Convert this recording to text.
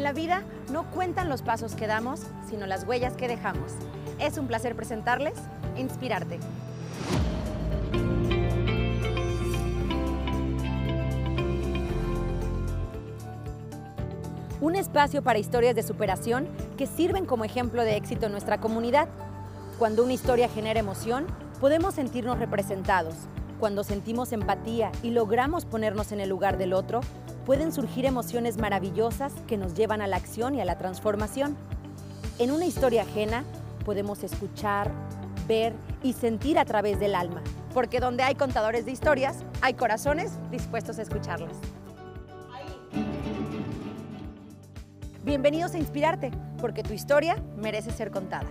En la vida no cuentan los pasos que damos, sino las huellas que dejamos. Es un placer presentarles Inspirarte. Un espacio para historias de superación que sirven como ejemplo de éxito en nuestra comunidad. Cuando una historia genera emoción, podemos sentirnos representados. Cuando sentimos empatía y logramos ponernos en el lugar del otro, pueden surgir emociones maravillosas que nos llevan a la acción y a la transformación. En una historia ajena podemos escuchar, ver y sentir a través del alma, porque donde hay contadores de historias, hay corazones dispuestos a escucharlas. Bienvenidos a Inspirarte, porque tu historia merece ser contada.